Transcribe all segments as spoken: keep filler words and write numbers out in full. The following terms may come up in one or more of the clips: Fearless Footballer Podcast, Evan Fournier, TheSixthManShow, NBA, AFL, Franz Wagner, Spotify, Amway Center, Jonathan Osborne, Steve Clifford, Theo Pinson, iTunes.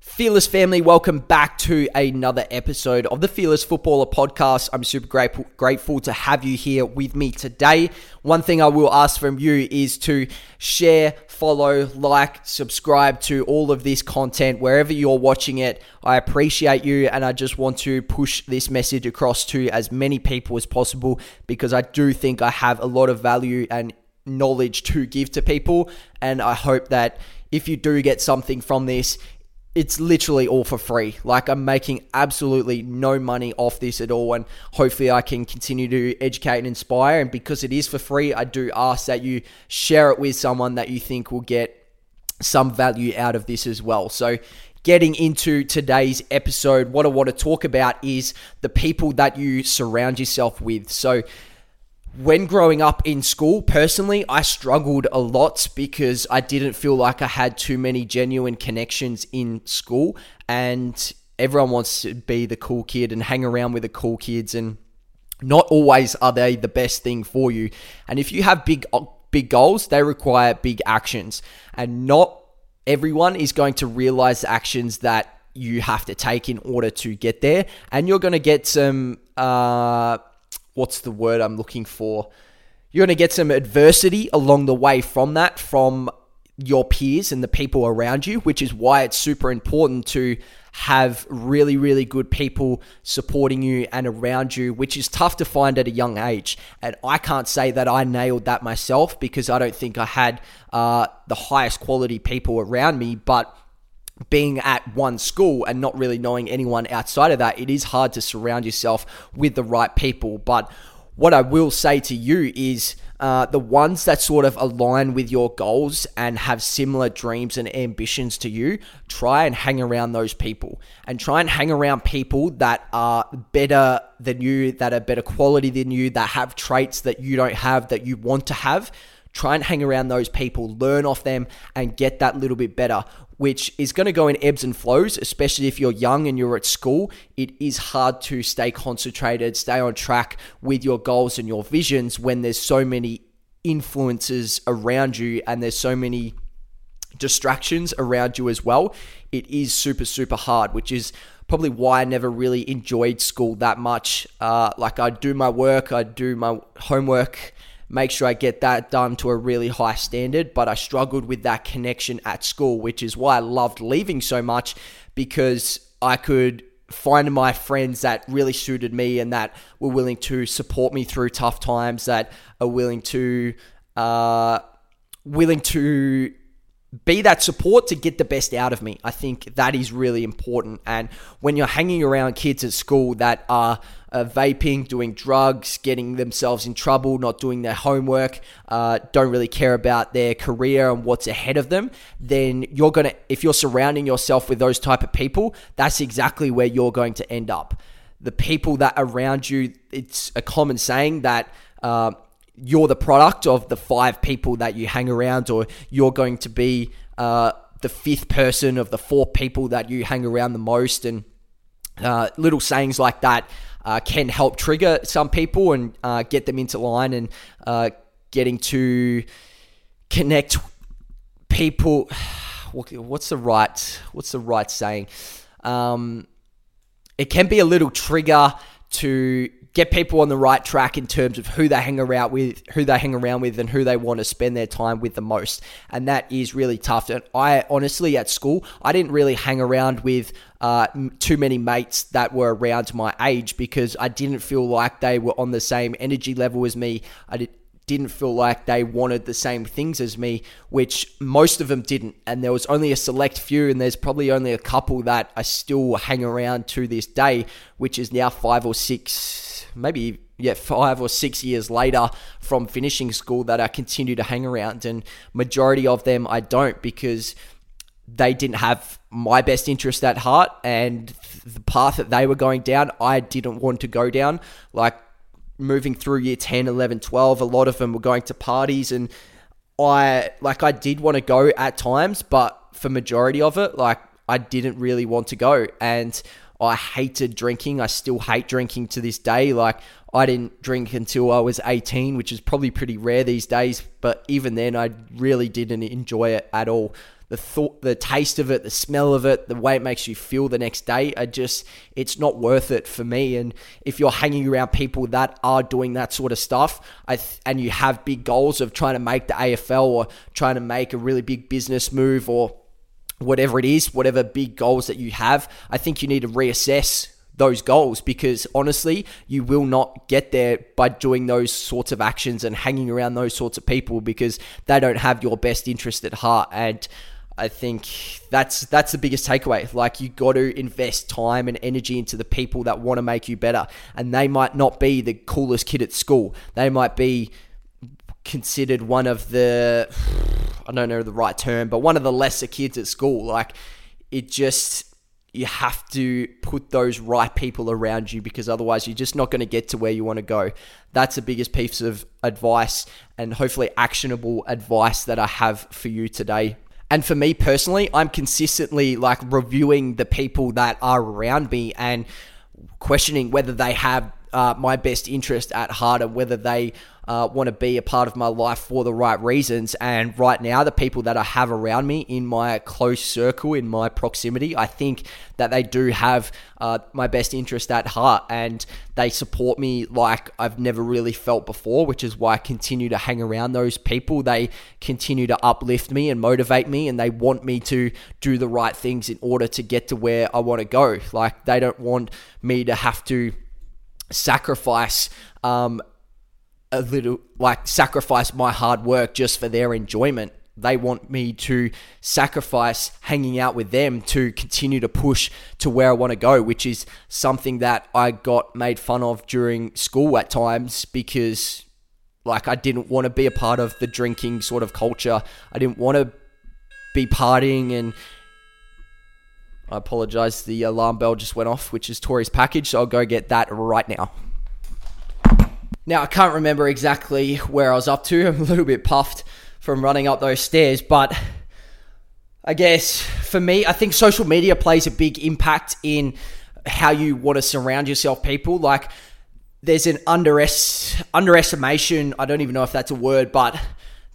Fearless family, welcome back to another episode of the Fearless Footballer Podcast. I'm super grateful, grateful to have you here with me today. One thing I will ask from you is to share, follow, like, subscribe to all of this content wherever you're watching it. I appreciate you, and I just want to push this message across to as many people as possible because I do think I have a lot of value and knowledge to give to people, and I hope that if you do get something from this, it's literally all for free. Like, I'm making absolutely no money off this at all, and hopefully I can continue to educate and inspire. And because it is for free, I do ask that you share it with someone that you think will get some value out of this as well. So getting into today's episode, what I want to talk about is the people that you surround yourself with. So when growing up in school, personally, I struggled a lot because I didn't feel like I had too many genuine connections in school, and everyone wants to be the cool kid and hang around with the cool kids, and not always are they the best thing for you. And if you have big, big goals, they require big actions, and not everyone is going to realize the actions that you have to take in order to get there, and you're going to get some... uh What's the word I'm looking for? You're going to get some adversity along the way from that, from your peers and the people around you, which is why it's super important to have really, really good people supporting you and around you, which is tough to find at a young age. And I can't say that I nailed that myself because I don't think I had uh, the highest quality people around me, but being at one school and not really knowing anyone outside of that, it is hard to surround yourself with the right people. But what I will say to you is uh, the ones that sort of align with your goals and have similar dreams and ambitions to you, try and hang around those people, and try and hang around people that are better than you, that are better quality than you, that have traits that you don't have, that you want to have. Try and hang around those people, learn off them, and get that little bit better, which is going to go in ebbs and flows, especially if you're young and you're at school. It is hard to stay concentrated, stay on track with your goals and your visions when there's so many influences around you and there's so many distractions around you as well. It is super, super hard, which is probably why I never really enjoyed school that much. Uh, like, I do my work, I do my homework, make sure I get that done to a really high standard, but I struggled with that connection at school, which is why I loved leaving so much, because I could find my friends that really suited me and that were willing to support me through tough times, that are willing to uh, willing to be that support to get the best out of me. I think that is really important. And when you're hanging around kids at school that are uh, vaping, doing drugs, getting themselves in trouble, not doing their homework, uh, don't really care about their career and what's ahead of them, then you're going to, if you're surrounding yourself with those type of people, that's exactly where you're going to end up. The people that around you, it's a common saying that, uh, you're the product of the five people that you hang around, or you're going to be uh, the fifth person of the four people that you hang around the most. And uh, little sayings like that uh, can help trigger some people and uh, get them into line and uh, getting to connect people. What's the right, what's the right saying? Um, it can be a little trigger to get people on the right track in terms of who they hang around with, who they hang around with, and who they want to spend their time with the most. And that is really tough. And I honestly, at school, I didn't really hang around with uh, too many mates that were around my age because I didn't feel like they were on the same energy level as me. I did, didn't feel like they wanted the same things as me, which most of them didn't. And there was only a select few, and there's probably only a couple that I still hang around to this day, which is now five or six maybe yeah, five or six years later from finishing school that I continue to hang around. And majority of them I don't, because they didn't have my best interest at heart, and the path that they were going down, I didn't want to go down. Like, moving through year ten, eleven, twelve, a lot of them were going to parties, and I, like, I did want to go at times, but for majority of it, like, I didn't really want to go. And I hated drinking. I still hate drinking to this day. Like, I didn't drink until I was eighteen, which is probably pretty rare these days. But even then, I really didn't enjoy it at all. the thought, the taste of it, the smell of it, the way it makes you feel the next day, I just, it's not worth it for me. And if you're hanging around people that are doing that sort of stuff, I th- and you have big goals of trying to make the A F L or trying to make a really big business move or whatever it is, whatever big goals that you have, I think you need to reassess those goals, because honestly, you will not get there by doing those sorts of actions and hanging around those sorts of people, because they don't have your best interest at heart. And I think that's that's the biggest takeaway. Like, you got to invest time and energy into the people that want to make you better. And they might not be the coolest kid at school. They might be considered one of the, I don't know the right term, but one of the lesser kids at school. Like, it just, you have to put those right people around you, because otherwise you're just not going to get to where you want to go. That's the biggest piece of advice and hopefully actionable advice that I have for you today. And for me personally, I'm consistently like reviewing the people that are around me and questioning whether they have uh, my best interest at heart, or whether they uh, want to be a part of my life for the right reasons. And right now, the people that I have around me in my close circle, in my proximity, I think that they do have uh, my best interest at heart, and they support me like I've never really felt before, which is why I continue to hang around those people. They continue to uplift me and motivate me, and they want me to do the right things in order to get to where I want to go. Like, they don't want me to have to sacrifice um, a little, like sacrifice my hard work just for their enjoyment. They want me to sacrifice hanging out with them to continue to push to where I want to go, which is something that I got made fun of during school at times, because like I didn't want to be a part of the drinking sort of culture. I didn't want to be partying, and I apologize, the alarm bell just went off, which is Tori's package, so I'll go get that right now. Now, I can't remember exactly where I was up to. I'm a little bit puffed from running up those stairs, but I guess for me, I think social media plays a big impact in how you want to surround yourself people. Like, there's an underest- underestimation, I don't even know if that's a word, but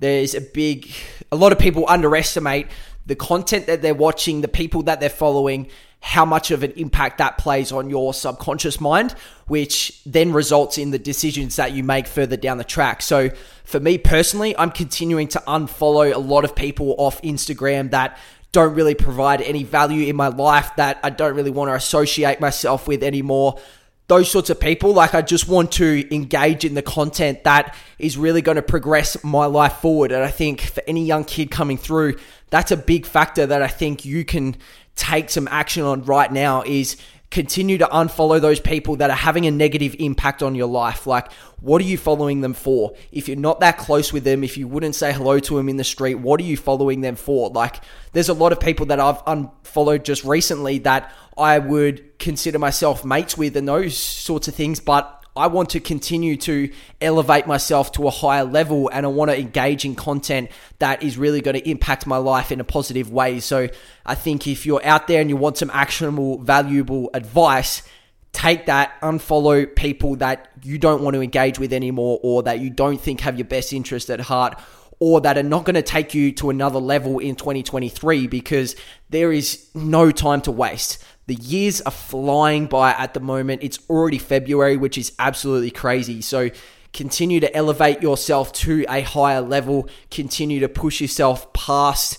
there's a big, a lot of people underestimate the content that they're watching, the people that they're following, how much of an impact that plays on your subconscious mind, which then results in the decisions that you make further down the track. So for me personally, I'm continuing to unfollow a lot of people off Instagram that don't really provide any value in my life, that I don't really want to associate myself with anymore. Those sorts of people, like I just want to engage in the content that is really going to progress my life forward. And I think for any young kid coming through, that's a big factor that I think you can take some action on right now, is continue to unfollow those people that are having a negative impact on your life. Like, what are you following them for? If you're not that close with them, if you wouldn't say hello to them in the street, what are you following them for? Like, there's a lot of people that I've unfollowed just recently that I would consider myself mates with and those sorts of things, but I want to continue to elevate myself to a higher level, and I want to engage in content that is really going to impact my life in a positive way. So I think if you're out there and you want some actionable, valuable advice, take that, unfollow people that you don't want to engage with anymore, or that you don't think have your best interest at heart, or that are not going to take you to another level in twenty twenty-three, because there is no time to waste. The years are flying by at the moment. It's already February, which is absolutely crazy. So continue to elevate yourself to a higher level. Continue to push yourself past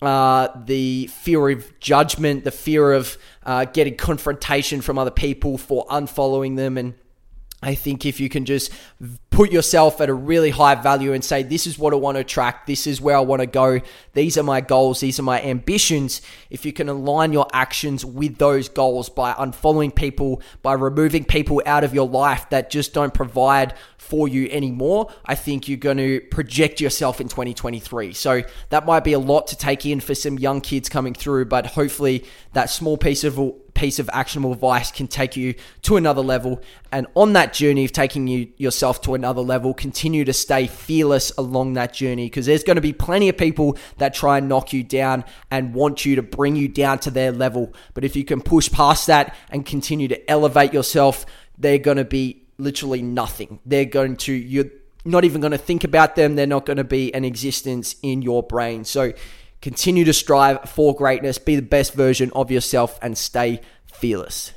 uh, the fear of judgment, the fear of uh, getting confrontation from other people for unfollowing them. And I think if you can just put yourself at a really high value and say, this is what I want to attract, this is where I want to go, these are my goals, these are my ambitions. If you can align your actions with those goals by unfollowing people, by removing people out of your life that just don't provide for you anymore, I think you're going to project yourself in twenty twenty-three. So that might be a lot to take in for some young kids coming through, but hopefully that small piece of piece of actionable advice can take you to another level. And on that journey of taking you yourself to another level, continue to stay fearless along that journey, because there's going to be plenty of people that try and knock you down and want you to bring you down to their level. But if you can push past that and continue to elevate yourself, they're going to be literally nothing. They're going to, you're not even going to think about them. They're not going to be an existence in your brain. So Continue to strive for greatness, be the best version of yourself, and stay fearless.